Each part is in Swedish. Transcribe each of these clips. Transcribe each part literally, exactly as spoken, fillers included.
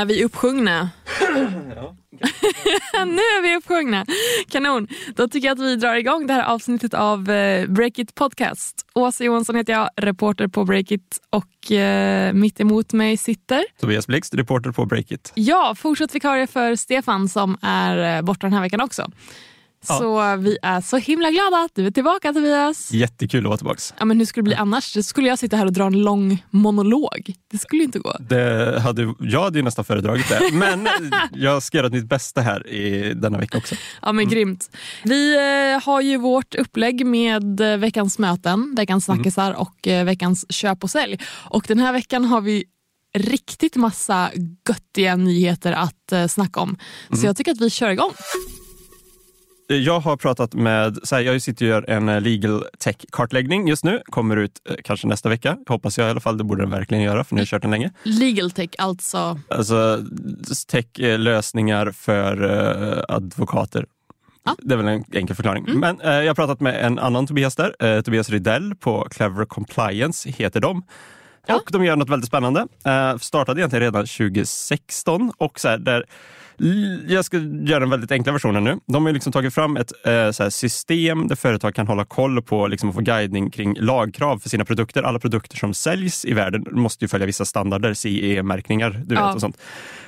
är vi uppsjungna. Ja. Nu är vi uppsjungna. Kanon. Då tycker jag att vi drar igång det här avsnittet av Break It podcast. Åsa Johansson heter jag, reporter på Break It, och eh, mitt emot mig sitter Tobias Blix, reporter på Break It. Ja, fortsatt vikarie för Stefan som är borta den här veckan också. Ja. Så vi är så himla glada att du är tillbaka, Tobias. Jättekul att vara tillbaka. Ja, men hur skulle det bli annars? Då skulle jag sitta här och dra en lång monolog. Det skulle inte gå. Det hade, jag hade ju nästan föredragit det. Men jag ska göra mitt bästa här i denna vecka också. Ja, men mm. grymt. Vi har ju vårt upplägg med veckans möten, veckans snackisar mm. och veckans köp och sälj. Och den här veckan har vi riktigt massa göttiga nyheter att snacka om. Så mm. jag tycker att vi kör igång. Jag har pratat med, så här, jag sitter och gör en Legal Tech kartläggning just nu. Kommer ut eh, kanske nästa vecka, hoppas jag i alla fall. Det borde den verkligen göra, för nu har jag kört den länge. Legal Tech, alltså? Alltså tech-lösningar för eh, advokater. Ah. Det är väl en enkel förklaring. Mm. Men eh, jag har pratat med en annan Tobias där. Eh, Tobias Rydell på Clever Compliance heter de. Ja. Och de gör något väldigt spännande. Eh, startade egentligen redan tjugo sexton och så här, där... Jag ska göra en väldigt enkla version nu. De har liksom tagit fram ett eh, så här system där företag kan hålla koll på liksom, och få guidning kring lagkrav för sina produkter. Alla produkter som säljs i världen måste ju följa vissa standarder, C E-märkningar, du vet, ja. Och sånt.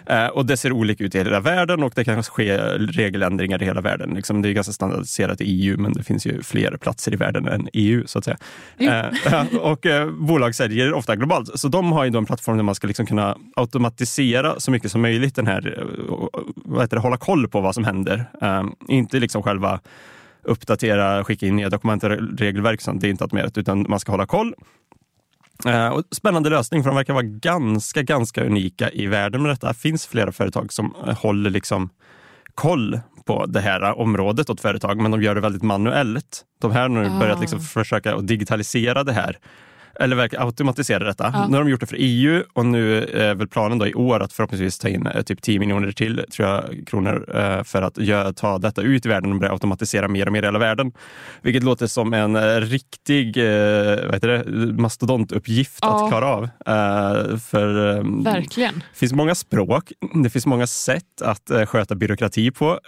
Eh, och det ser olika ut i hela världen och det kan ske regeländringar i hela världen. Liksom, det är ju ganska standardiserat i E U, men det finns ju fler platser i världen än E U, så att säga. Eh, och eh, bolag säljer ofta globalt. Så de har ju då en plattform där man ska liksom kunna automatisera så mycket som möjligt den här... Vad heter det, hålla koll på vad som händer. Um, inte liksom själva uppdatera, skicka in nya dokument och regelverk. Det är inte automerat, utan man ska hålla koll. Uh, och spännande lösning, för de verkar vara ganska, ganska unika i världen med detta. Det finns flera företag som håller liksom koll på det här området åt företag, men de gör det väldigt manuellt. De här nu ah. börjat liksom försöka digitalisera det här. Eller verkar automatisera detta. Ja. Nu har de gjort det för E U och nu är väl planen då i år att förhoppningsvis ta in typ tio miljoner till, tror jag, kronor för att göra, ta detta ut i världen och börja automatisera mer och mer i hela världen. Vilket låter som en riktig vad heter det, mastodontuppgift ja. Att klara av. För, verkligen. Det finns många språk, det finns många sätt att sköta byråkrati på.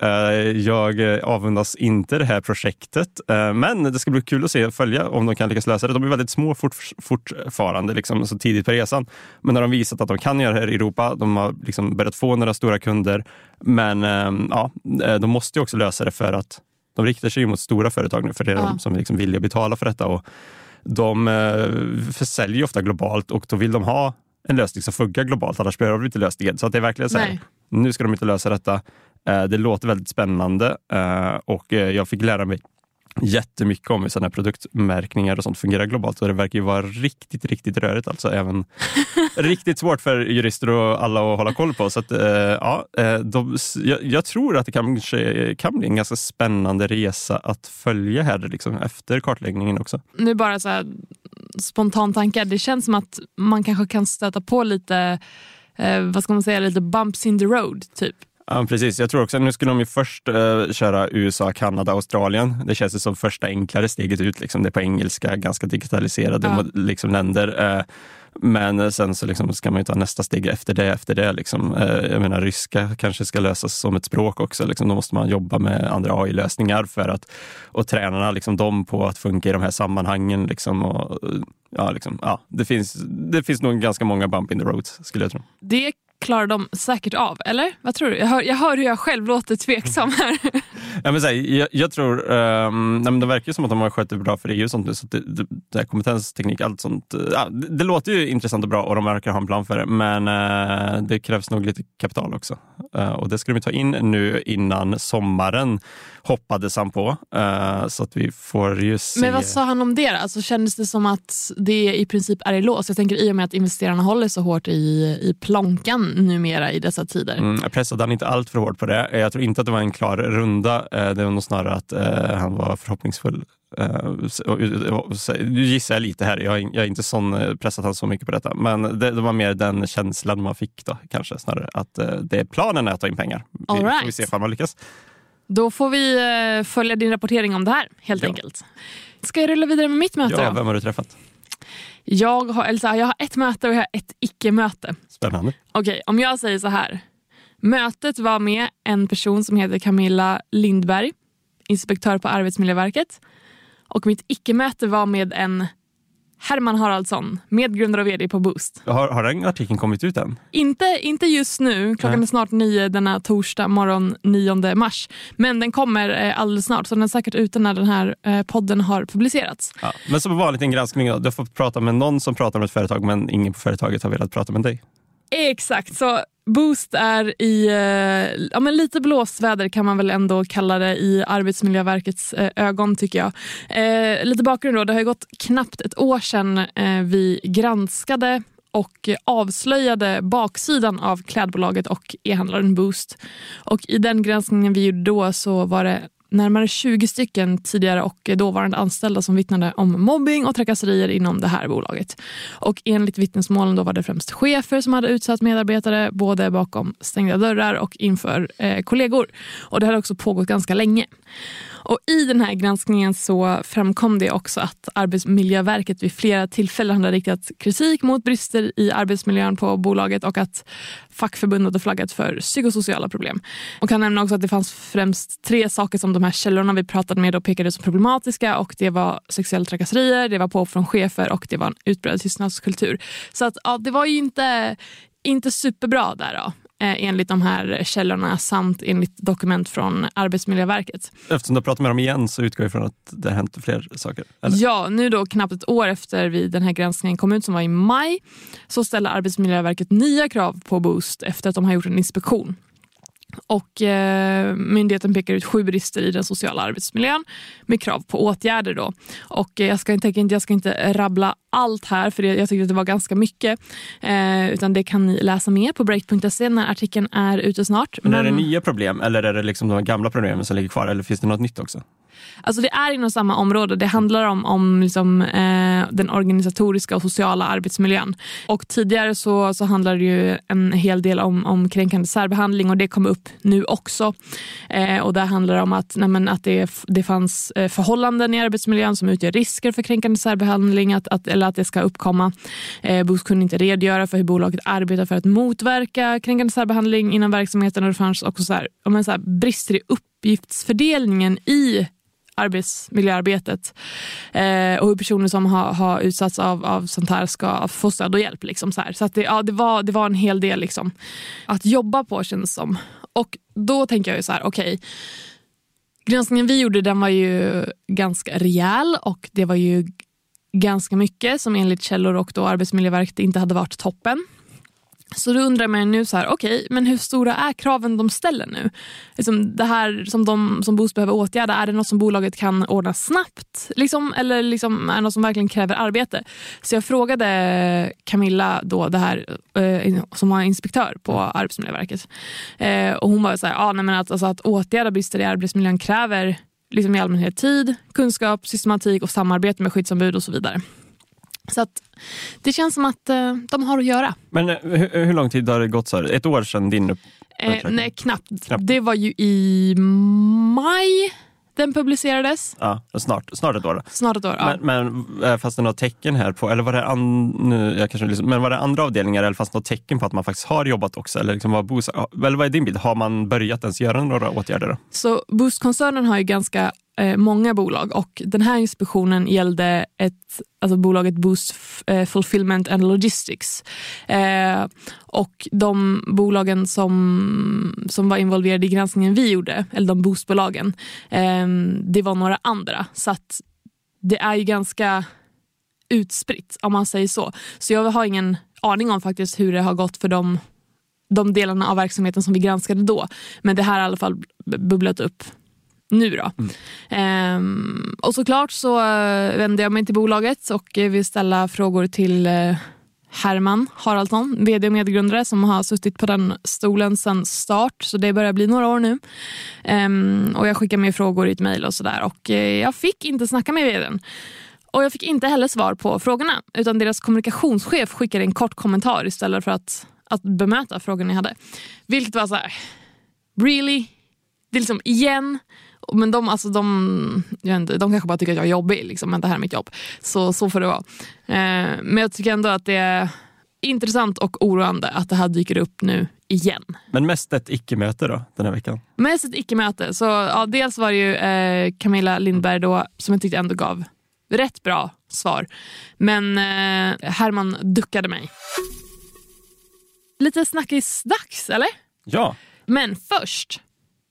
Jag avundas inte det här projektet, men det ska bli kul att se och följa om de kan lyckas lösa det. De är väldigt små fortfarande. fortfarande liksom, så tidigt på resan, men när de visat att de kan göra det här i Europa, de har liksom börjat få några stora kunder, men ja, de måste ju också lösa det för att de riktar sig mot stora företag nu, för det är ja. de som liksom vill betala för detta, och de försäljer ju ofta globalt och då vill de ha en lösning som funkar globalt, annars behöver de inte lösa det, så att det är verkligen så här, nu ska de inte lösa detta. Det låter väldigt spännande och jag fick lära mig jättemycket om hur sådana här produktmärkningar och sånt fungerar globalt, så det verkar ju vara riktigt, riktigt rörigt, alltså även riktigt svårt för jurister och alla att hålla koll på, så att eh, ja, de, jag, jag tror att det kanske kan bli en ganska spännande resa att följa här liksom efter kartläggningen också. Nu bara så här spontantankar, det känns som att man kanske kan stöta på lite eh, vad ska man säga, lite bumps in the road typ. Ja, precis. Jag tror också att nu skulle de ju först eh, köra U S A, Kanada, Australien. Det känns som första enklare steget ut. Liksom. Det är på engelska, ganska digitaliserade ja. liksom, länder. Eh, men sen så liksom, ska man ju ta nästa steg efter det. Efter det liksom. eh, jag menar, ryska kanske ska lösas som ett språk också. Liksom. Då måste man jobba med andra A I-lösningar för att, och tränarna liksom, dem på att funka i de här sammanhangen. Liksom, och, ja, liksom, ja. Det finns, det finns nog ganska många bump in the road, skulle jag tro. Det klarar de säkert av, eller? Vad tror du? Jag hör, jag hör hur jag själv låter tveksam här. Ja, men så här, jag, jag tror... Um, nej, men det verkar ju som att de har skött det bra för E U och sånt. Så det, det, det här kompetensteknik, allt sånt. Ja, det, det låter ju intressant och bra och de verkar ha en plan för det. Men uh, det krävs nog lite kapital också. Uh, och det skulle vi ta in nu innan sommaren, hoppades han på. Uh, så att vi får ju se... Men vad sa han om det? Alltså, kändes det som att det i princip är i lås? Jag tänker i och med att investerarna håller så hårt i, i plånkan numera i dessa tider. Mm, jag pressade han inte allt för hårt på det. Jag tror inte att det var en klar runda. Det var nog snarare att han var förhoppningsfull. Nu gissar jag lite här. Jag är inte sån, pressat han så mycket på detta. Men det var mer den känslan man fick då, kanske snarare. Att det är planen att ta in pengar. All right. Vi får vi se om man lyckas. Då får vi följa din rapportering om det här, helt ja. enkelt. Ska jag rulla vidare med mitt möte ja, då? Ja, vem har du träffat? Jag har, eller så här, jag har ett möte och jag har ett icke-möte. Spännande. Okej, okay, om jag säger så här. Mötet var med en person som heter Camilla Lindberg, inspektör på Arbetsmiljöverket. Och mitt icke-möte var med en Herman Haraldsson, medgrundare och vd på Boost. Har, har den artikeln kommit ut än? Inte, inte just nu. Klockan är snart nio denna torsdag morgon nionde mars. Men den kommer eh, alldeles snart, så den är säkert ute när den här eh, podden har publicerats. Ja, men som vanligt en granskning då. Du får prata med någon som pratar om ett företag, men ingen på företaget har velat prata med dig. Exakt, så Boost är i eh, ja, men lite blåsväder kan man väl ändå kalla det i Arbetsmiljöverkets eh, ögon, tycker jag. Eh, lite bakgrund då, det har ju gått knappt ett år sedan eh, vi granskade och avslöjade baksidan av klädbolaget och e-handlaren Boost. Och i den granskningen vi gjorde då så var det närmare tjugo stycken tidigare och dåvarande anställda som vittnade om mobbing och trakasserier inom det här bolaget. Och enligt vittnesmålen då var det främst chefer som hade utsatt medarbetare både bakom stängda dörrar och inför eh, kollegor. Och det hade också pågått ganska länge. Och i den här granskningen så framkom det också att Arbetsmiljöverket vid flera tillfällen hade riktat kritik mot brister i arbetsmiljön på bolaget och att fackförbundet hade flaggat för psykosociala problem. Och kan nämna också att det fanns främst tre saker som de här källorna vi pratade med och pekade ut som problematiska, och det var sexuella trakasserier, det var på från chefer och det var en utbredd tystnadskultur. Så att, ja, det var ju inte, inte superbra där då, enligt de här källorna samt enligt dokument från Arbetsmiljöverket. Eftersom du pratar med dem igen så utgår jag från att det har hänt fler saker. Eller? Ja, nu då knappt ett år efter vi den här granskningen kom ut som var i maj så ställer Arbetsmiljöverket nya krav på Boost efter att de har gjort en inspektion. Och eh, myndigheten pekar ut sju brister i den sociala arbetsmiljön med krav på åtgärder då. Och eh, jag ska inte jag ska inte rabbla allt här för det, jag tyckte att det var ganska mycket. Eh, utan det kan ni läsa mer på break punkt se när artikeln är ute snart. Men, Men är det nya problem eller är det liksom de gamla problemen som ligger kvar eller finns det något nytt också? Alltså det är inom samma område. Det handlar om, om liksom, eh, den organisatoriska och sociala arbetsmiljön. Och tidigare så, så handlade det ju en hel del om, om kränkande särbehandling och det kom upp nu också. Eh, och där handlar det om att, nej men, att det, det fanns förhållanden i arbetsmiljön som utgör risker för kränkande särbehandling att, att, eller att det ska uppkomma. Eh, Boost kunde inte redogöra för hur bolaget arbetar för att motverka kränkande särbehandling inom verksamheten och det fanns också så här, om man så här, brister i uppgiftsfördelningen i arbetsmiljöarbetet eh, och hur personer som har, har utsatts av, av sånt här ska få stöd och hjälp liksom, så här. Så att det, ja, det, var, det var en hel del liksom, att jobba på känns som. Och då tänker jag ju så här, okej, okay, granskningen vi gjorde den var ju ganska rejäl och det var ju ganska mycket som enligt källor och då Arbetsmiljöverket inte hade varit toppen. Så då undrar man nu så här, okej, okay, men hur stora är kraven de ställer nu? Liksom det här som de som Boost behöver åtgärda, är det något som bolaget kan ordna snabbt? Liksom, eller liksom, är det något som verkligen kräver arbete? Så jag frågade Camilla då, det här, eh, som var inspektör på Arbetsmiljöverket. Eh, och hon var så här, ja, nej, men att, alltså, att åtgärda brister i arbetsmiljön kräver liksom i allmänhet tid, kunskap, systematik och samarbete med skyddsombud och så vidare. Så att det känns som att eh, de har att göra. Men eh, hur, hur lång tid har det gått så här? Ett år sedan din upp- eh, Nej, knappt. knappt. Det var ju i maj den publicerades. Ja, snart, snart ett år. Då. Snart ett år, ja. Men, men fanns det några tecken här på, eller var det, an, nu, jag kanske, men var det andra avdelningar eller fanns det några tecken på att man faktiskt har jobbat också? Eller, liksom var Boost, eller vad är din bild? Har man börjat ens göra några åtgärder då? Så Boost-koncernen har ju ganska många bolag och den här inspektionen gällde ett, alltså bolaget Boost Fulfillment and Logistics. Eh, och de bolagen som, som var involverade i granskningen vi gjorde, eller de Boostbolagen, eh, det var några andra. Så att det är ju ganska utspritt om man säger så. Så jag har ingen aning om faktiskt hur det har gått för de, de delarna av verksamheten som vi granskade då. Men det här har i alla fall bubblat upp nu då. Mm. Ehm, och såklart så vände jag mig till bolaget och vill ställa frågor till Herman Haraldsson, vd och medgrundare som har suttit på den stolen sedan start, så det börjar bli några år nu. Ehm, och jag skickade med frågor i ett mejl och sådär och jag fick inte snacka med vdn. Och jag fick inte heller svar på frågorna utan deras kommunikationschef skickade en kort kommentar istället för att, att bemöta frågorna jag hade. Vilket var så här: really? det är liksom igen. Men de, alltså de, jag vet inte, de kanske bara tycker att jag är jobbig liksom, men det här är mitt jobb. Så, så får det vara. Eh, men jag tycker ändå att det är intressant och oroande att det här dyker upp nu igen. Men mest ett icke-möte då, den här veckan? Mest ett icke-möte. Så ja, dels var det ju eh, Camilla Lindberg då, som jag tyckte ändå gav rätt bra svar. Men eh, Herman duckade mig. Lite snackisdags, eller? Ja. Men först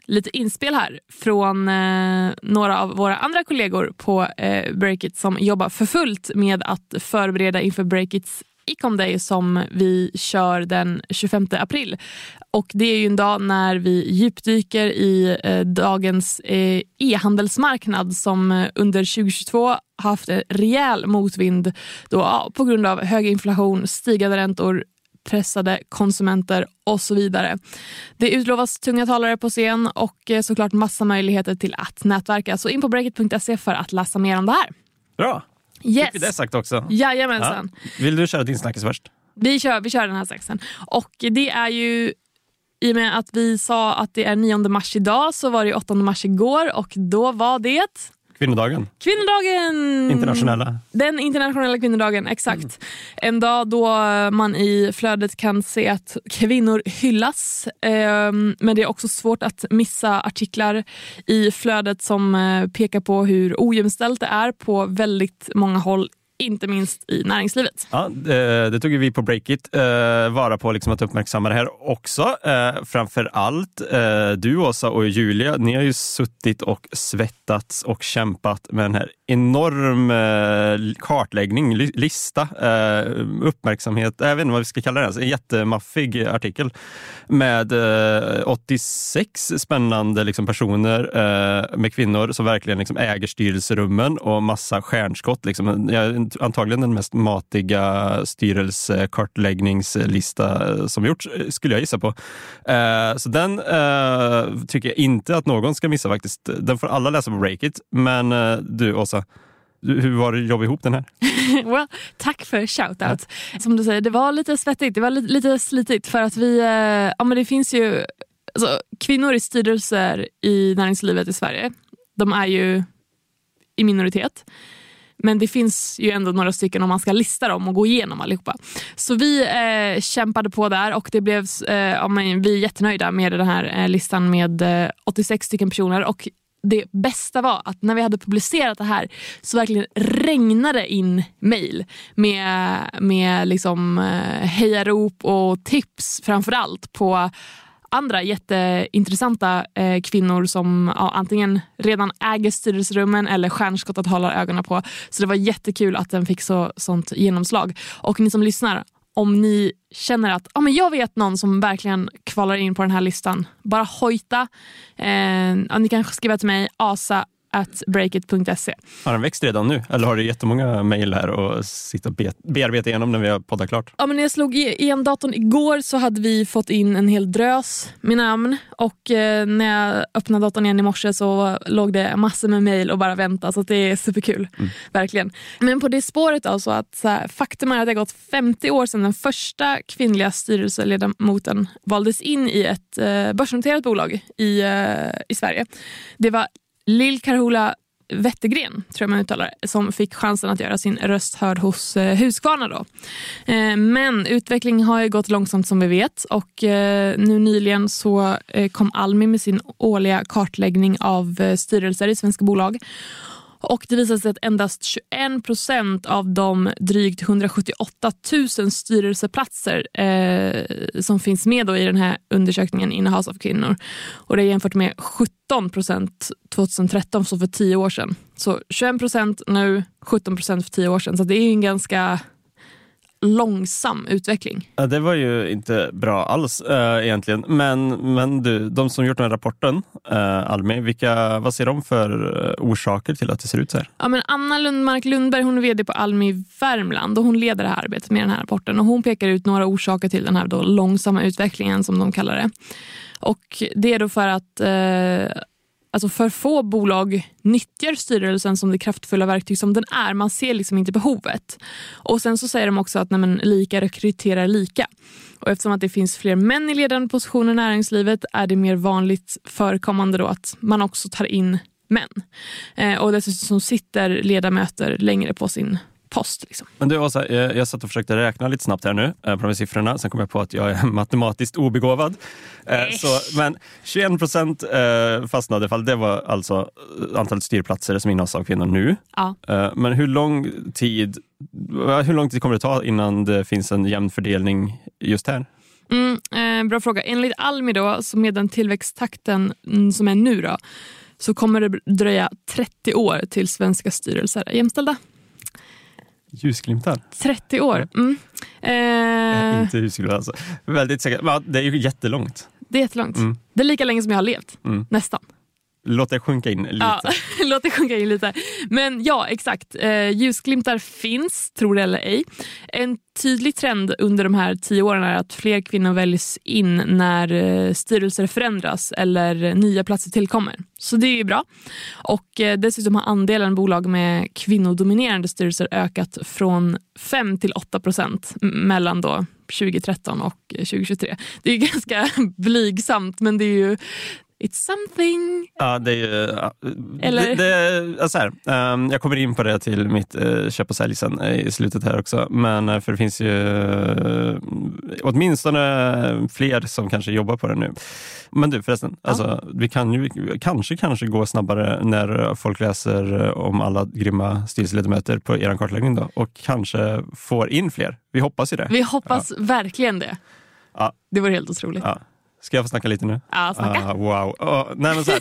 lite inspel här från eh, några av våra andra kollegor på eh, Break It som jobbar för fullt med att förbereda inför Break Its Ecom Day som vi kör den tjugofemte april. Och det är ju en dag när vi djupdyker i eh, dagens eh, e-handelsmarknad som eh, under tjugohundratjugotvå haft en rejäl motvind då, ja, på grund av hög inflation, stigande räntor, pressade konsumenter och så vidare. Det utlovas tunga talare på scen och såklart massa möjligheter till att nätverka. Så in på breakit punkt se för att läsa mer om det här. Bra! Yes. Fick vi det sagt också? Jajamensan. Ja. Vill du köra din snackis först? Vi kör, vi kör den här snacksen. Och det är ju, i och med att vi sa att det är nionde mars idag, så var det åttonde mars igår och då var det kvinnodagen. Kvinnodagen! Internationella. Den internationella kvinnodagen, exakt. Mm. En dag då man i flödet kan se att kvinnor hyllas. Men det är också svårt att missa artiklar i flödet som pekar på hur ojämställt det är på väldigt många håll, inte minst i näringslivet. Ja, det, det tog vi på Break It eh, vara på liksom att uppmärksamma det här också. Eh, framför allt eh, du, Åsa och Julia, ni har ju suttit och svettats och kämpat med den här enorm eh, kartläggning, li- lista, eh, uppmärksamhet, jag vet inte vad vi ska kalla det här, en jättemaffig artikel med eh, åttiosex spännande liksom, personer eh, med kvinnor som verkligen liksom, äger styrelserummen och massa stjärnskott. Liksom. Jag, antagligen den mest matiga styrelsekartläggningslista som gjorts, skulle jag gissa på. Eh, så den eh, tycker jag inte att någon ska missa faktiskt. Den får alla läsa på Break It, men eh, du Åsa, hur var det jobb ihop den här? Well, tack för shoutout. Ja. Som du säger, det var lite svettigt, det var lite, lite slitigt för att vi, ja men det finns ju, alltså, kvinnor i styrelser i näringslivet i Sverige, de är ju i minoritet. Men det finns ju ändå några stycken om man ska lista dem och gå igenom allihopa. Så vi eh, kämpade på där och det blev, eh, ja, men vi är jättenöjda med den här eh, listan med eh, åttiosex stycken personer. Och det bästa var att när vi hade publicerat det här så verkligen regnade in mejl med, med liksom hejarop och tips framförallt på andra jätteintressanta eh, kvinnor som ja, antingen redan äger styrelserummen eller stjärnskott att hålla ögonen på. Så det var jättekul att den fick så, sånt genomslag. Och ni som lyssnar, om ni känner att ah, men jag vet någon som verkligen kvalar in på den här listan, bara hojta. Eh, ja, ni kan skriva till mig asa at breakit punkt se. Har den växt redan nu? Eller har du jättemånga mejl här och sitta och be- bearbeta igenom när vi har poddat klart? Ja, men när jag slog igen datorn igår så hade vi fått in en hel drös med namn. Och eh, när jag öppnade datorn igen i morse så låg det massor med mejl och bara vänta. Så det är superkul, mm. verkligen. Men på det spåret alltså, att så här, faktum är att det har gått femtio år sedan den första kvinnliga styrelseledamoten valdes in i ett eh, börsnoterat bolag i, eh, i Sverige. Det var Lille Karhula Vettergren, tror jag man uttalar, som fick chansen att göra sin röst hörd hos eh, Husqvarna då. Eh, men utveckling har ju gått långsamt som vi vet och eh, nu nyligen så eh, kom Almi med sin årliga kartläggning av eh, styrelser i svenska bolag. Och det visade sig att endast tjugoen procent av de drygt hundrasjuttioåtta tusen styrelseplatser eh, som finns med då i den här undersökningen innehas av kvinnor. Och det är jämfört med sjutton procent tjugotretton, så för tio år sedan. Så tjugoen procent nu, sjutton procent för tio år sedan. Så det är ju en ganska långsam utveckling. Ja, det var ju inte bra alls äh, egentligen. Men, men du, de som gjort den här rapporten, äh, Almi, vilka, vad ser de för orsaker till att det ser ut så här? Ja, men Anna Lundmark-Lundberg, hon är vd på Almi Värmland och hon leder det här arbetet med den här rapporten. Och hon pekar ut några orsaker till den här då, långsamma utvecklingen som de kallar det. Och det är då för att äh, alltså för få bolag nyttjar styrelsen som det kraftfulla verktyg som den är. Man ser liksom inte behovet. Och sen så säger de också att nej, men lika rekryterar lika. Och eftersom att det finns fler män i ledande positioner i näringslivet är det mer vanligt förekommande då att man också tar in män. Eh, och dessutom sitter ledamöter längre på sin post. Liksom. Men du Åsa, jag, jag satt och försökte räkna lite snabbt här nu eh, på de här siffrorna. Sen kom jag på att jag är matematiskt obegåvad. Eh, så, men tjugoen procent eh, fastnade fall. Det var alltså antalet styrplatser som innehas av kvinnor nu. Ja. Eh, men hur lång tid hur lång tid kommer det ta innan det finns en jämn fördelning just här? Mm, eh, bra fråga. Enligt Almi då, så med den tillväxttakten som är nu då, så kommer det dröja trettio år till svenska styrelser är jämställda. Ljusglimtar. trettio år. Mm. Eh... Inte ljusglimtar alltså. Väldigt säkert. Det är ju jättelångt. Det är jättelångt. Mm. Det är lika länge som jag har levt. Mm. Nästan. Låt det sjunka in lite. Ja, låt det sjunka in lite. Men ja, exakt. Eh, ljusglimtar finns, tror det eller ej. En tydlig trend under de här tio åren är att fler kvinnor väljs in när styrelser förändras eller nya platser tillkommer. Så det är ju bra. Och eh, dessutom har andelen bolag med kvinnodominerande styrelser ökat från fem till åtta procent mellan då tjugo tretton och tjugo tjugotre. Det är ju ganska blygsamt, men det är ju... It's something. Ja, det är ju... Ja. Eller? Det, det, så här, um, jag kommer in på det till mitt uh, köp och sälj sen i slutet här också. Men uh, för det finns ju uh, åtminstone uh, fler som kanske jobbar på det nu. Men du förresten, ja. Alltså, vi kan ju kanske, kanske gå snabbare när folk läser om alla grymma styrelseledamöter på er kartläggning då. Och kanske får in fler. Vi hoppas ju det. Vi hoppas ja. verkligen det. Ja. Det var helt otroligt. Ja. Ska jag få snacka lite nu? Ja, snacka. Uh, wow. Uh, nej, men så här.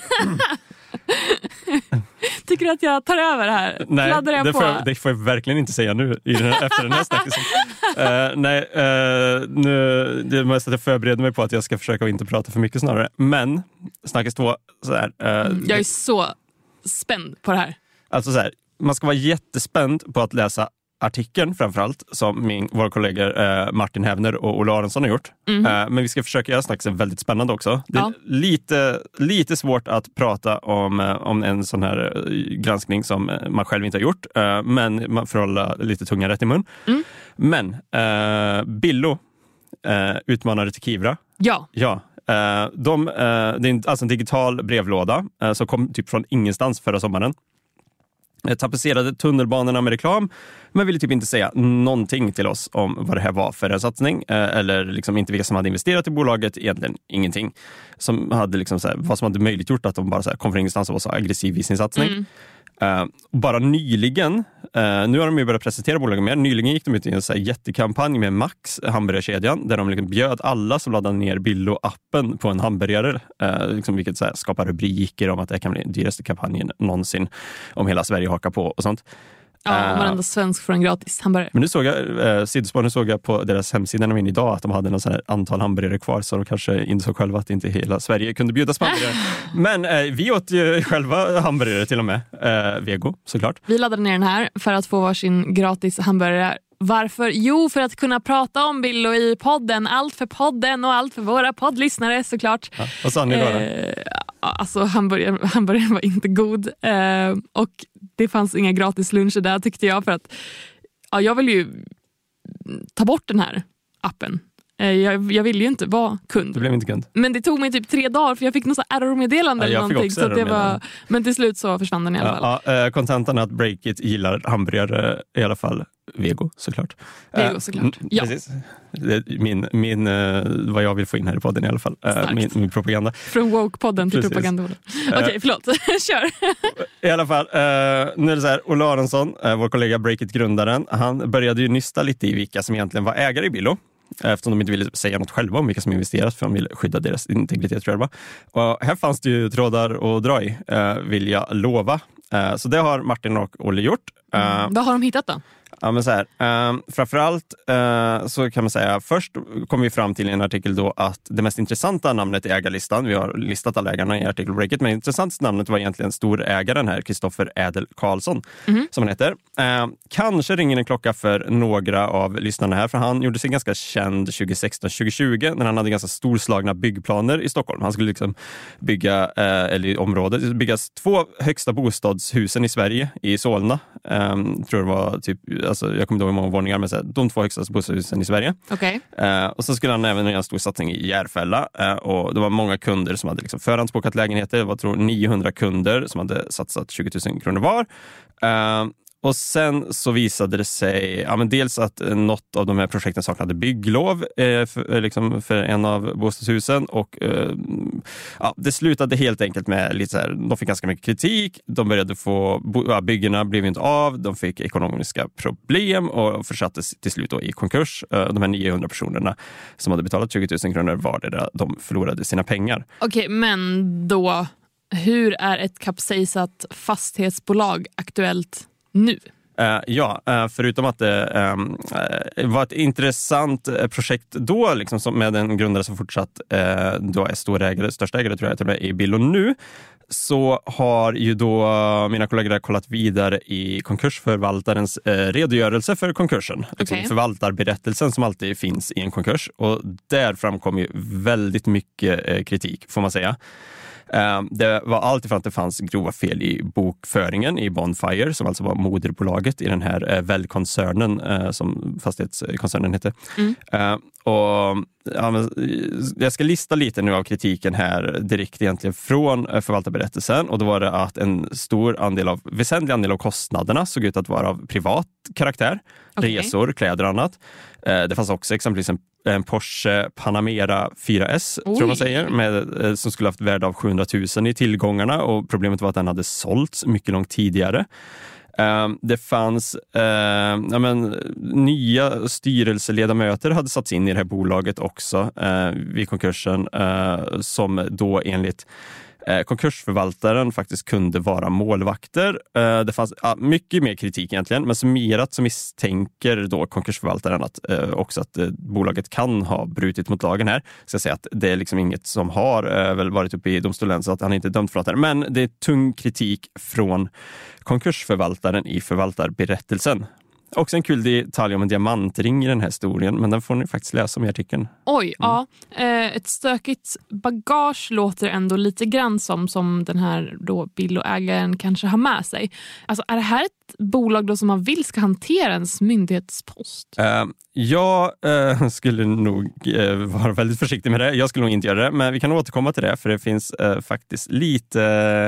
Tycker du att jag tar över här? Nej, jag det, på? Får jag, det får jag verkligen inte säga nu i den här, efter den här snacket. Uh, nej, uh, nu, det är mest att jag förbereder mig på att jag ska försöka inte prata för mycket snarare. Men, snackes två, så här. Uh, jag är så spänd på det här. Alltså så här, man ska vara jättespänd på att läsa artikeln framförallt som min, våra kollegor eh, Martin Hävner och Ola Aronsson har gjort. Mm-hmm. Eh, men vi ska försöka göra snacksen väldigt spännande också. Det är ja. lite, lite svårt att prata om, om en sån här granskning som man själv inte har gjort. Eh, men man får hålla lite tunga rätt i mun. Mm. Men eh, Billo eh, utmanade till Kivra. Ja. Ja. Eh, de, eh, det är alltså en digital brevlåda eh, som kom typ från ingenstans förra sommaren. Tapetserade tunnelbanorna med reklam, men ville typ inte säga någonting till oss om vad det här var för en satsning, eller liksom inte vilka som hade investerat i bolaget, egentligen ingenting som hade liksom så här, vad som hade möjliggjort att de bara så här kom från ingenstans och var så aggressiv i sin satsning. Mm. Uh, bara nyligen, uh, nu har de ju börjat presentera bolagen mer. Nyligen gick de ut i en så här jättekampanj med Max, hamburgerkedjan, där de liksom bjöd alla som laddade ner Billo-appen på en hamburgare. Uh, liksom, vilket så här skapar rubriker om att det kan bli den dyraste kampanjen någonsin om hela Sverige hakar på och sånt. Ja, varenda svensk får en gratis hamburgare. Men nu såg jag, eh, sidospår, nu såg jag på deras hemsida när de var inne idag att de hade någon sån här antal hamburgare kvar, så de kanske inte såg själva att inte hela Sverige kunde bjudas på hamburgare. Men eh, vi åt ju själva hamburgare till och med. Eh, Vego, såklart. Vi laddade ner den här för att få varsin gratis hamburgare. Varför? Jo, för att kunna prata om Billo i podden. Allt för podden och allt för våra poddlyssnare, såklart. Ja, vad sa ni då? Eh, alltså, hamburgaren, hamburgaren var inte god. Eh, och det fanns inga gratis luncher där, tyckte jag. För att ja, jag vill ju ta bort den här appen. Jag, jag ville ju inte vara kund. Det blev inte kund. Men det tog mig typ tre dagar för jag fick någon sån error-meddelande ja, eller någonting, så det var. Men till slut så försvann den i alla fall. Ja, ja, kontentan att Break It gillar hamburgare i alla fall. Vego, såklart. Vego, såklart. Uh, ja. Precis. Min, min, uh, vad jag vill få in här i podden i alla fall. Uh, min, min propaganda. Från woke-podden till propaganda. Okej, okay, uh, förlåt. Kör. I alla fall, uh, nu är det så här. Ola Aronsson, uh, vår kollega Break It-grundaren, han började ju nysta lite i vilka som egentligen var ägare i Billo. Eftersom de inte ville säga något själva om vilka som investerat, för de ville skydda deras integritet, tror jag. Och här fanns det ju trådar att dra i, vill jag lova. Så det har Martin och Olle gjort. Mm. Vad har de hittat då? Ja, men så här, eh, framförallt eh, så kan man säga, först kommer vi fram till en artikel då att det mest intressanta namnet i ägarlistan, vi har listat alla ägarna i artikel Break It, men det intressantaste namnet var egentligen storägaren här, Kristoffer Edel Karlsson, mm. som han heter. Eh, kanske ringer en klocka för några av lyssnarna här, för han gjorde sig ganska känd tjugo sexton tjugo tjugo när han hade ganska storslagna byggplaner i Stockholm. Han skulle liksom bygga, eh, eller i området, byggas två högsta bostadshusen i Sverige, i Solna, eh, tror det var typ, alltså, jag kommer inte ihåg hur många våningar, men så här, de två högsta bostadshusen i Sverige. Okay. Eh, och så skulle han även göra en stor satsning i Järfälla. Eh, och det var många kunder som hade liksom förhandsbokat lägenheter. Det var, tror niohundra kunder som hade satsat tjugo tusen kronor var. Eh, och sen så visade det sig, ja, men dels att något av de här projekten saknade bygglov eh, för, liksom för en av bostadshusen. Och eh, ja, det slutade helt enkelt med lite så här, de fick ganska mycket kritik. De började få, ja, byggena blev inte av. De fick ekonomiska problem och försattes till slut då i konkurs. Eh, de här niohundra personerna som hade betalat tjugo tusen kronor var det där, de förlorade sina pengar. Okej, okay, men då, hur är ett kapsejsat fastighetsbolag aktuellt nu? Uh, ja, uh, förutom att det um, uh, var ett intressant projekt då, liksom, som med en grundare som fortsatt uh, då är storägare, största ägare tror jag till och med i Billo nu, så har ju då mina kollegor kollat vidare i konkursförvaltarens eh, redogörelse för konkursen. Okay. Förvaltarberättelsen som alltid finns i en konkurs. Och där framkom ju väldigt mycket eh, kritik, får man säga. Eh, det var allt ifrån att det fanns grova fel i bokföringen i Bonfire, som alltså var moderbolaget i den här eh, välkoncernen eh, som fastighetskoncernen hette. Mm. Eh, och ja, jag ska lista lite nu av kritiken här direkt egentligen från förvaltarberättelsen, och då var det att en stor andel av, väsentlig andel av kostnaderna såg ut att vara av privat karaktär. Okay. Resor, kläder och annat. Det fanns också exempelvis en, en Porsche Panamera fyra S, Oj. tror man säger, med, som skulle haft värde av sjuhundratusen i tillgångarna, och problemet var att den hade sålts mycket långt tidigare. Um, det fanns uh, ja, men, nya styrelseledamöter hade satts in i det här bolaget också uh, vid konkursen, uh, som då enligt uh, konkursförvaltaren faktiskt kunde vara målvakter. Uh, det fanns uh, mycket mer kritik egentligen, men summerat så misstänker då konkursförvaltaren att, uh, också att uh, bolaget kan ha brutit mot lagen här. Ska säga att det är liksom inget som har uh, väl varit uppe i domstolen, så att han inte är dömd för något här. Men det är tung kritik från konkursförvaltaren i förvaltarberättelsen. Också en kul detalj om en diamantring i den här historien, men den får ni faktiskt läsa om i artikeln. Oj, mm. ja. Ett stökigt bagage låter ändå lite grann som, som den här då billoägaren kanske har med sig. Alltså, är det här ett bolag då som man vill ska hantera ens myndighetspost? Uh, jag uh, skulle nog uh, vara väldigt försiktig med det. Jag skulle nog inte göra det, men vi kan återkomma till det, för det finns uh, faktiskt lite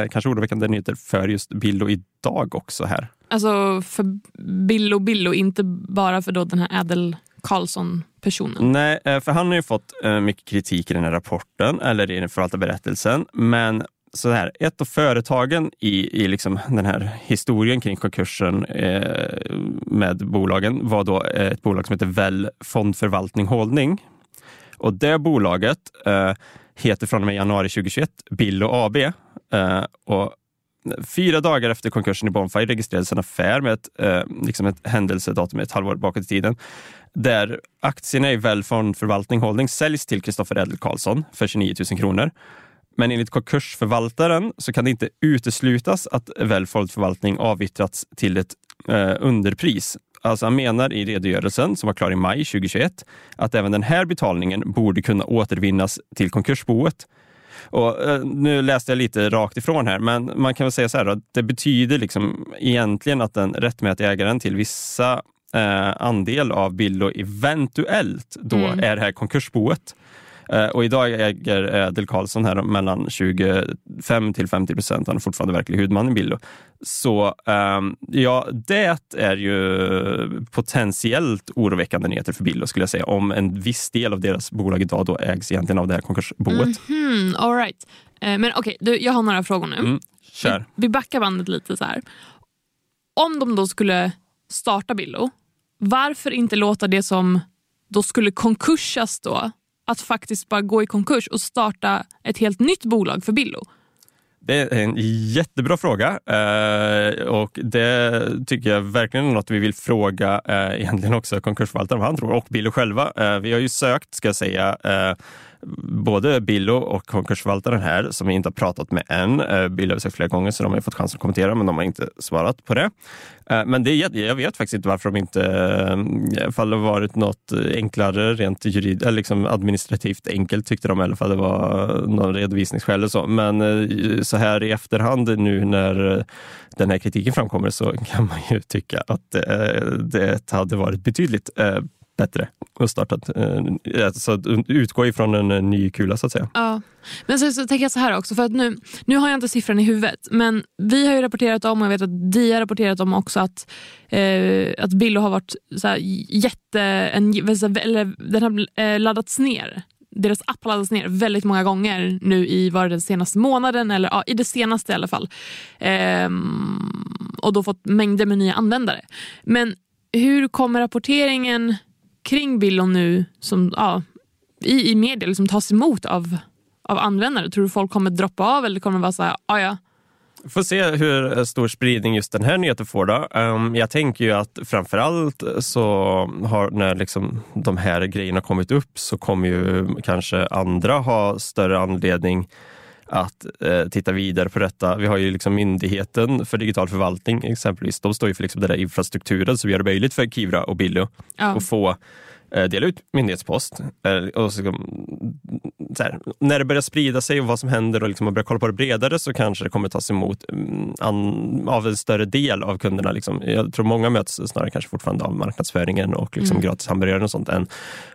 uh, kanske oroväckande nyheter för just Billo idag också här. Alltså för Billo Billo, inte bara för då den här Edel Karlsson-personen. Nej, för han har ju fått mycket kritik i den här rapporten, eller i den förvaltarberättelsen. Men så här, ett av företagen i, i liksom den här historien kring konkursen eh, med bolagen var då ett bolag som heter Välfond Förvaltning Holding. Och det bolaget eh, heter från och med januari tjugo tjugoett Billo A B, eh, och fyra dagar efter konkursen i Bonfire registrerades en affär med ett, eh, liksom ett händelsedatum ett halvår bakåt i tiden, där aktierna i Välfond Förvaltning Holding säljs till Kristoffer Edel Karlsson för tjugonio tusen kronor. Men enligt konkursförvaltaren så kan det inte uteslutas att Välfond Förvaltning avyttrats till ett eh, underpris. Alltså han menar i redogörelsen, som var klar i maj tjugo tjugoett, att även den här betalningen borde kunna återvinnas till konkursboet. Och nu läste jag lite rakt ifrån här, men man kan väl säga så här, att det betyder liksom egentligen att den rättmätiga ägaren till vissa eh, andel av Billo eventuellt då mm. är det här konkursboet. Eh, och idag äger Edel Karlsson här mellan tjugofem till femtio procent, han är fortfarande verklig huvudman i Billo. Så eh, ja, det är ju potentiellt oroväckande nyheter för Billo, skulle jag säga, om en viss del av deras bolag idag då ägs egentligen av det här konkursboet. Mm-hmm, all right. eh, men okej, okay, jag har några frågor nu. Mm, kör. Vi, vi backar bandet lite så här. Om de då skulle starta Billo, varför inte låta det som då skulle konkursas då, att faktiskt bara gå i konkurs och starta ett helt nytt bolag för Billo? Det är en jättebra fråga eh, och det tycker jag verkligen är något vi vill fråga eh, egentligen också konkursförvaltaren vad han tror och Billo själva. Eh, vi har ju sökt, ska jag säga, eh, både Billo och konkursförvaltaren här som vi inte har pratat med än. Eh, Billo har sagt flera gånger så de har fått chans att kommentera men de har inte svarat på det. Eh, men det är, jag vet faktiskt inte varför de inte eh, fall har varit något enklare rent jurid, eller liksom administrativt enkelt tyckte de i alla fall. Det var någon redovisningsskäl eller så. Men eh, så här i efterhand nu när den här kritiken framkommer så kan man ju tycka att eh, det hade varit betydligt eh, bättre och startat eh, så att utgå ifrån en ny kula så att säga. Ja, men så, så tänker jag så här också för att nu, nu har jag inte siffran i huvudet men vi har ju rapporterat om och jag vet att de har rapporterat om också att eh, att Billo har varit så här jätte en, eller den har eh, laddats ner. Deras app laddas ner väldigt många gånger nu i var den senaste månaden eller ja, i det senaste i alla fall. Ehm, och då fått mängder med nya användare. Men hur kommer rapporteringen kring Billo nu som ja, i, i media liksom tas emot av, av användare? Tror du folk kommer droppa av eller kommer vara så här, ja ja. Får se hur stor spridning just den här nyheten får då. Jag tänker ju att framförallt så har när liksom de här grejerna kommit upp så kommer ju kanske andra ha större anledning att eh, titta vidare på detta. Vi har ju liksom myndigheten för digital förvaltning exempelvis. De står ju för liksom den där infrastrukturen som gör det möjligt för Kivra och Billo ja. Att få eh, dela ut myndighetspost. Eh, och så, så här, när det börjar sprida sig och vad som händer och liksom man börjar kolla på det bredare så kanske det kommer tas emot an, av en större del av kunderna. Liksom. Jag tror många möts snarare kanske fortfarande av marknadsföringen och liksom mm. gratishamburgaren och sånt än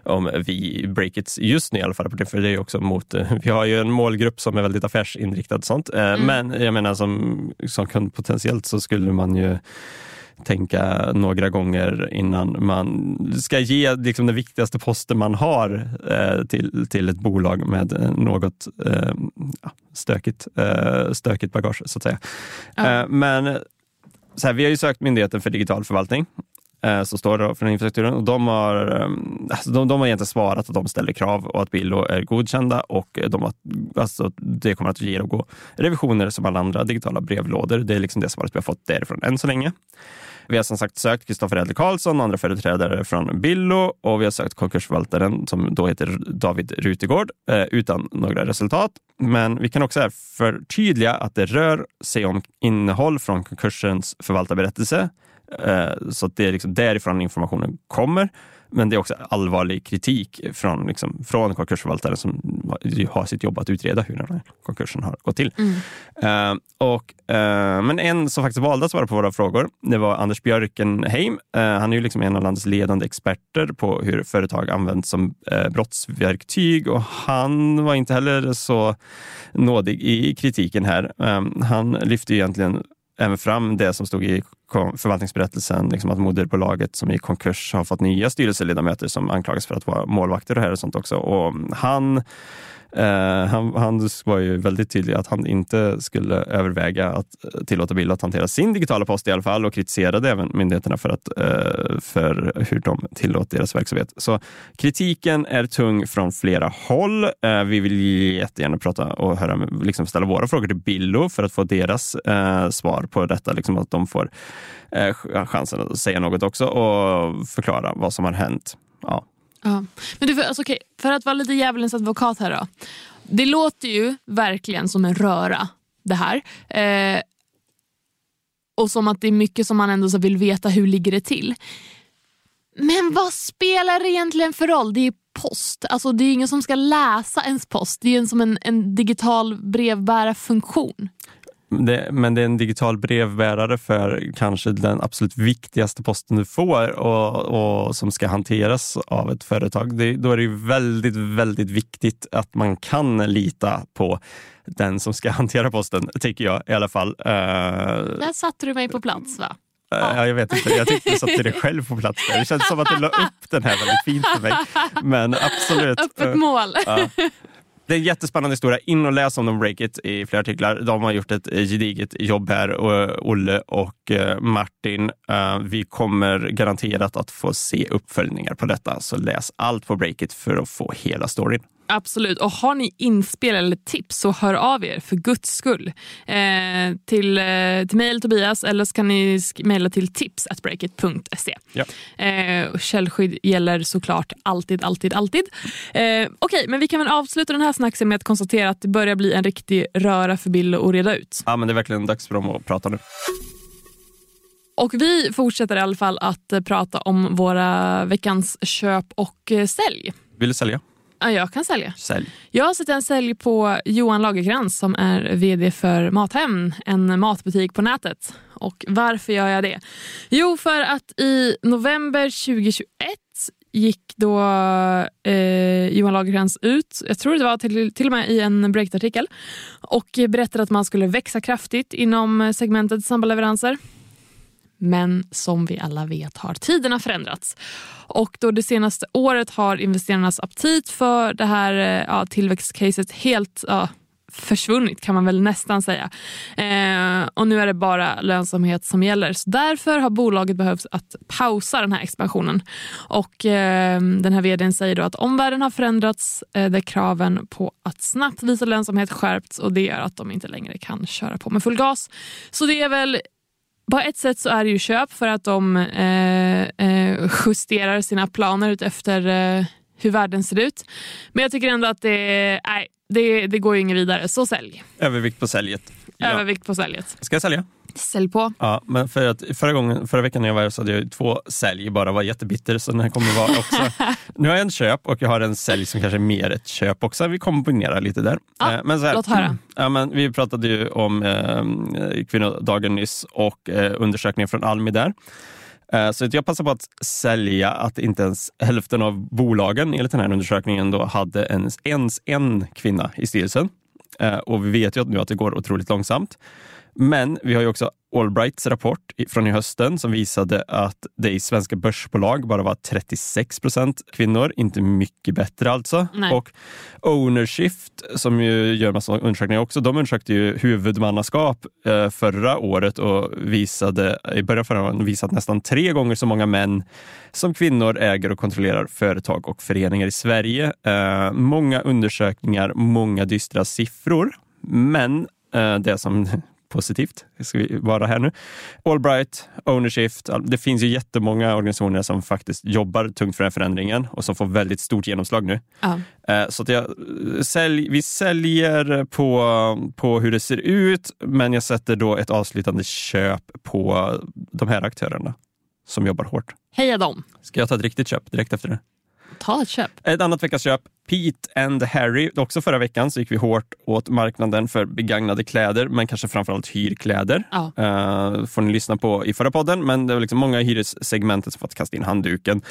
om vi break it just nu i alla fall. För det är ju också mot, vi har ju en målgrupp som är väldigt affärsinriktad och sånt. Mm. Men jag menar som, som kund potentiellt så skulle man ju tänka några gånger innan man ska ge liksom den viktigaste posten man har eh, till, till ett bolag med något eh, stökigt, eh, stökigt bagage så att säga. Ja. Eh, men så här, vi har ju sökt myndigheten för digital förvaltning eh, som står då för den infrastrukturen och de har, alltså de, de har egentligen svarat att de ställer krav och att Billo är godkända och de har, alltså, det kommer att genomgå revisioner som alla andra digitala brevlådor. Det är liksom det svaret vi har fått därifrån än så länge. Vi har som sagt sökt Kristoffer Edel Karlsson och andra företrädare från Billo och vi har sökt konkursförvaltaren som då heter David Rutegård eh, utan några resultat. Men vi kan också förtydliga att det rör sig om innehåll från konkursens förvaltarberättelse eh, så att det är liksom därifrån informationen kommer. Men det är också allvarlig kritik från, liksom, från konkursförvaltaren som har sitt jobb att utreda hur den här konkursen har gått till. Mm. Uh, och, uh, men en som faktiskt valde att svara på våra frågor, det var Anders Björkenheim. Uh, han är ju liksom en av landets ledande experter på hur företag används som uh, brottsverktyg. Och han var inte heller så nådig i kritiken här. Uh, han lyfte ju egentligen även fram det som stod i förvaltningsberättelsen, liksom att moderbolaget som i konkurs har fått nya styrelseledamöter som anklagas för att vara målvakter och här och sånt också. Och han, eh, han, han var ju väldigt tydlig att han inte skulle överväga att tillåta Billo att hantera sin digitala post i alla fall och kritiserade även myndigheterna för, att, eh, för hur de tillåter deras verksamhet. Så kritiken är tung från flera håll. Eh, vi vill jättegärna prata och höra, liksom ställa våra frågor till Billo för att få deras eh, svar på detta, liksom att de får chansen att säga något också och förklara vad som har hänt. Ja. Ja. Men du, alltså, okej, för att vara lite djävulens advokat här då. Det låter ju verkligen som en röra det här. Eh, och som att det är mycket som man ändå så vill veta hur ligger det till. Men vad spelar det egentligen för roll? Det är post. Alltså det är ingen som ska läsa ens post. Det är som en, en digital brevbärarfunktion. Det, men det är en digital brevbärare för kanske den absolut viktigaste posten du får och, och som ska hanteras av ett företag. Det, då är det ju väldigt, väldigt viktigt att man kan lita på den som ska hantera posten, tycker jag i alla fall. Uh, Där satte du mig på plats, va? Ja, jag vet inte. Jag tyckte jag satt till dig själv på plats där. Det känns som att du la upp den här väldigt fint för mig. Men absolut. Öppet mål. Uh, uh. Det är en jättespännande historia. In och läs om dem, Break It, i flera artiklar. De har gjort ett gediget jobb här, Olle och Martin. Vi kommer garanterat att få se uppföljningar på detta. Så läs allt på Break It för att få hela storyn. Absolut, och har ni inspel eller tips så hör av er för guds skull eh, till, eh, till mig eller Tobias, eller så kan ni sk- mejla till tips at breakit punkt se. Ja. eh, Källskydd gäller såklart alltid, alltid, alltid. eh, Okej, okay, men vi kan väl avsluta den här snacksen med att konstatera att det börjar bli en riktig röra för Bill och reda ut. Ja, men det är verkligen dags för dem att prata nu. Och vi fortsätter i alla fall att prata om våra veckans köp och sälj. Vill du sälja? Ja, jag kan sälja. Sälj. Jag har sett en sälj på Johan Lagergren som är vd för Mathem, en matbutik på nätet. Och varför gör jag det? Jo, för att i november tjugohundratjugoett gick då eh, Johan Lagergrens ut, jag tror det var till, till och med i en Break-artikel, och berättade att man skulle växa kraftigt inom segmentet samballeveranser. Men som vi alla vet har tiderna förändrats. Och då det senaste året har investerarnas aptit för det här ja, tillväxtcaset helt ja, försvunnit, kan man väl nästan säga. Eh, och nu är det bara lönsamhet som gäller. Så därför har bolaget behövt att pausa den här expansionen. Och eh, den här vdn säger då att omvärlden har förändrats, eh, där kraven på att snabbt visa lönsamhet skärpts, och det gör att de inte längre kan köra på med full gas. Så det är väl... På ett sätt så är det ju köp för att de eh, justerar sina planer ut efter eh, hur världen ser ut. Men jag tycker ändå att det, nej, det, det går ju inget vidare. Så sälj. Övervikt på säljet. Ja. Övervikt på säljet. Ska jag sälja? Sälj på. Ja, men för att förra, gången, förra veckan när jag var här så hade jag två sälj, bara var jättebitter, så den här kommer vara också. Nu har jag en köp och jag har en sälj som kanske är mer ett köp också. Vi kombinerar lite där. Ja, men så här, låt höra. Ja, men vi pratade ju om eh, kvinnodagen nyss och eh, undersökningen från Almi där. Eh, så jag passar på att sälja att inte ens hälften av bolagen enligt den här undersökningen då hade ens, ens en kvinna i styrelsen. Eh, och vi vet ju nu att det går otroligt långsamt. Men vi har ju också Allbrights rapport från i hösten som visade att det i svenska börsbolag bara var trettiosex procent kvinnor. Inte mycket bättre alltså. Nej. Och Ownershift, som ju gör massa undersökningar också, de undersökte ju huvudmannaskap förra året och visade, i början förra året visat nästan tre gånger så många män som kvinnor äger och kontrollerar företag och föreningar i Sverige. Många undersökningar, många dystra siffror. Men det som... positivt, ska vi vara här nu. Allbright, Ownershift, det finns ju jättemånga organisationer som faktiskt jobbar tungt för den förändringen och som får väldigt stort genomslag nu. Uh-huh. Så att jag, sälj, vi säljer på, på hur det ser ut, men jag sätter då ett avslutande köp på de här aktörerna som jobbar hårt. Heja dem! Ska jag ta ett riktigt köp direkt efter det? Ta ett köp. Ett annat veckas köp, Pete and Harry. Också förra veckan så gick vi hårt åt marknaden för begagnade kläder, men kanske framförallt hyrkläder. Ja. Uh, får ni lyssna på i förra podden, men det var liksom många hyressegmentet som fått kasta in handduken.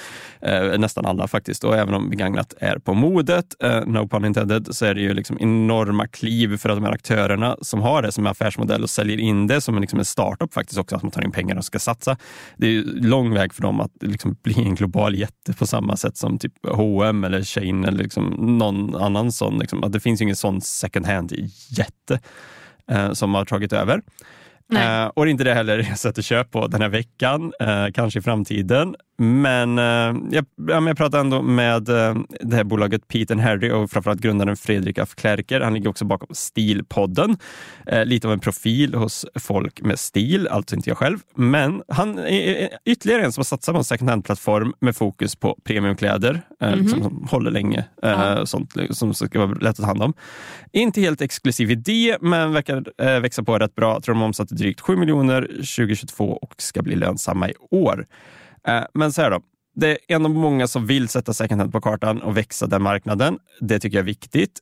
Uh, nästan alla faktiskt, och även om begagnat är på modet, uh, no pun intended, så är det ju liksom enorma kliv för att de här aktörerna som har det som affärsmodell och säljer in det som liksom en startup faktiskt också, att man tar in pengar och ska satsa. Det är ju lång väg för dem att liksom bli en global jätte på samma sätt som typ H och M eller Shane eller liksom någon annan sån, liksom, att det finns ju ingen sån second hand jätte eh, som har tagit över. Eh, och det är inte det heller jag sätter köp på den här veckan, eh, kanske i framtiden. Men eh, jag, ja, men jag pratade ändå med eh, det här bolaget Pete and Harry och framförallt grundaren Fredrik af Klerker. Han ligger också bakom Stilpodden. Eh, lite av en profil hos folk med stil, alltså inte jag själv. Men han är ytterligare en som har satsat på en second hand-plattform med fokus på premiumkläder. Eh, mm-hmm. som, som håller länge. Eh, sånt som ska vara lätt att handla om. Inte helt exklusiv idé, men verkar eh, växa på rätt bra. Jag tror de omsatte drygt sju miljoner tjugohundratjugotvå och ska bli lönsamma i år. Men så här då, det är en av många som vill sätta second hand på kartan och växa den marknaden. Det tycker jag är viktigt.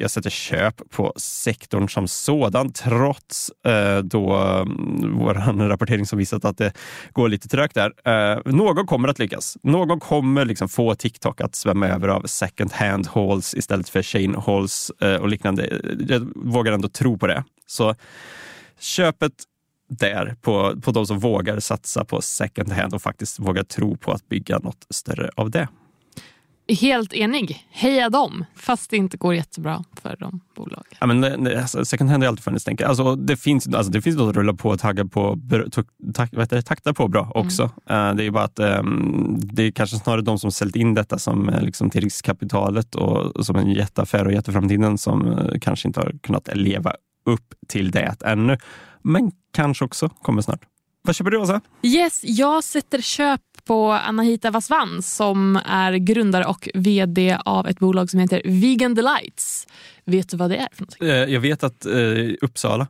Jag sätter köp på sektorn som sådan, trots då vår rapportering som visat att det går lite trögt där. Någon kommer att lyckas. Någon kommer liksom få TikTok att svämma över av second hand hauls istället för chain hauls och liknande. Jag vågar ändå tro på det. Så köpet där på, på de som vågar satsa på second hand och faktiskt vågar tro på att bygga något större av det. helt enig. Heja dem. Fast det inte går jättebra för de bolagen. Ja, men det, det, alltså, second hand är alltid förrän tänker. Alltså det finns alltså det finns något att rulla på och tagga på tak, vet jag, takta på bra också. Mm. Uh, det är bara att um, det är kanske snarare de som sällt in detta som liksom till riskkapitalet och som en jätteaffär och jätteframtiden som uh, kanske inte har kunnat leva upp till det ännu. Men kanske också kommer snart. Vad köper du, Åsa? Yes, jag sätter köp på Anahita Vasvan som är grundare och vd av ett bolag som heter Vegan Delights. Vet du vad det är för något? Jag vet att eh, Uppsala.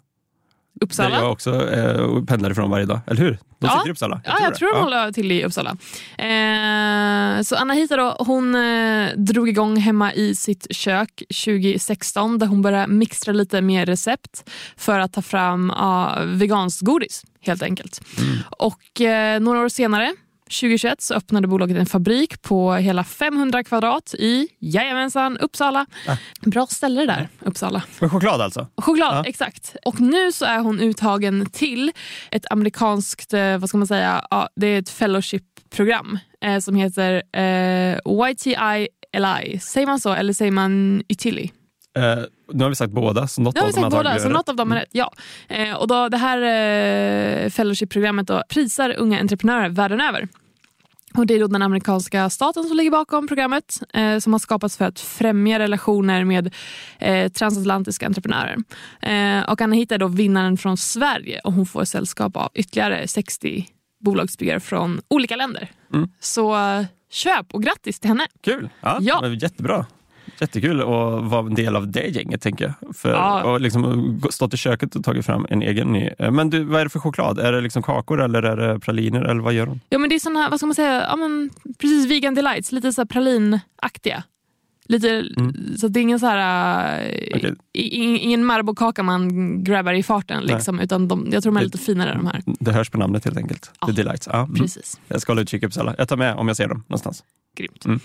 Uppsala? Där jag också eh, pendlar ifrån varje dag, eller hur? De sitter ja. I Uppsala. Jag ja, tror jag det. tror de ja. håller till i Uppsala. Eh, så Anahita då, hon eh, drog igång hemma i sitt kök tjugo sexton där hon började mixtra lite med recept för att ta fram ah, veganskt godis, helt enkelt. Mm. Och eh, några år senare, tjugo tjugoett, så öppnade bolaget en fabrik på hela femhundra kvadrat i, jajamensan, Uppsala. Äh. Bra ställe där, Uppsala. Med choklad alltså? Choklad, ja. Exakt. Och nu så är hon uttagen till ett amerikanskt, vad ska man säga, ja, det är ett fellowship-program eh, som heter eh, Y T I L I. Säger man så eller säger man Y T I L I? Eh, nu har vi sagt båda, så något, av, vi sagt båda, har så något av dem är rätt. Ja. Eh, och då, det här eh, fellowship-programmet då, prisar unga entreprenörer världen över. Och det är då den amerikanska staten som ligger bakom programmet eh, som har skapats för att främja relationer med eh, transatlantiska entreprenörer. Eh, och Anahita är då vinnaren från Sverige och hon får sällskap av ytterligare sextio bolagsbyggare från olika länder. Mm. Så köp och grattis till henne. Kul, ja, ja. Det var jättebra. Jättekul att vara en del av det gänget, tänker jag. För ja. Och liksom stått i köket och tagit fram en egen ny. Men du, vad är det för choklad? Är det liksom kakor eller är det praliner eller vad gör de? Ja, men det är såna här, vad ska man säga? Ja, men precis Vegan Delights, lite så här pralinaktiga. Lite mm. så det är ingen så här okay. ingen, ingen Marabokaka man grabbar i farten liksom, utan de, jag tror de är det, lite finare de här. Det hörs på namnet helt enkelt. Ja. The Delights. Ja, precis. Mm. Jag ska hålla utkik upp alla. Jag tar med om jag ser dem någonstans. Grymt. Mm.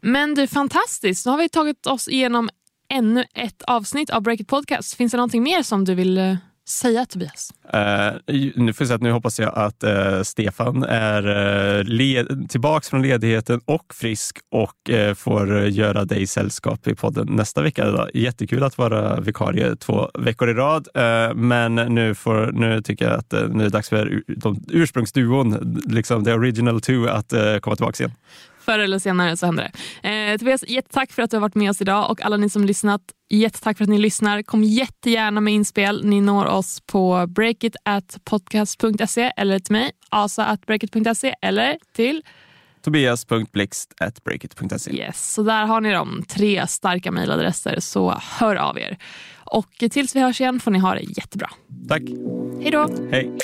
Men du, fantastiskt. Nu har vi tagit oss igenom ännu ett avsnitt av Break It Podcast. Finns det någonting mer som du vill säga, Tobias? Uh, nu får jag säga att nu hoppas jag att uh, Stefan är uh, led- tillbaks från ledigheten och frisk och uh, får uh, göra dig sällskap i podden nästa vecka. Då. Jättekul att vara vikarie två veckor i rad. Uh, men nu, får, nu tycker jag att uh, nu är det dags för ur- de ursprungsduon, liksom the original two, att uh, komma tillbaka igen. Förr eller senare så händer det. Eh, Tobias, jättetack för att du har varit med oss idag. Och alla ni som lyssnat, jättetack för att ni lyssnar. Kom jättegärna med inspel. Ni når oss på breakit at podcast punkt se eller till mig, asa at breakit punkt se eller till tobias punkt blixt at breakit punkt se. Yes, så där har ni de tre starka mejladresser, så hör av er. Och tills vi hörs igen får ni ha det jättebra. Tack. Hej då. Hej.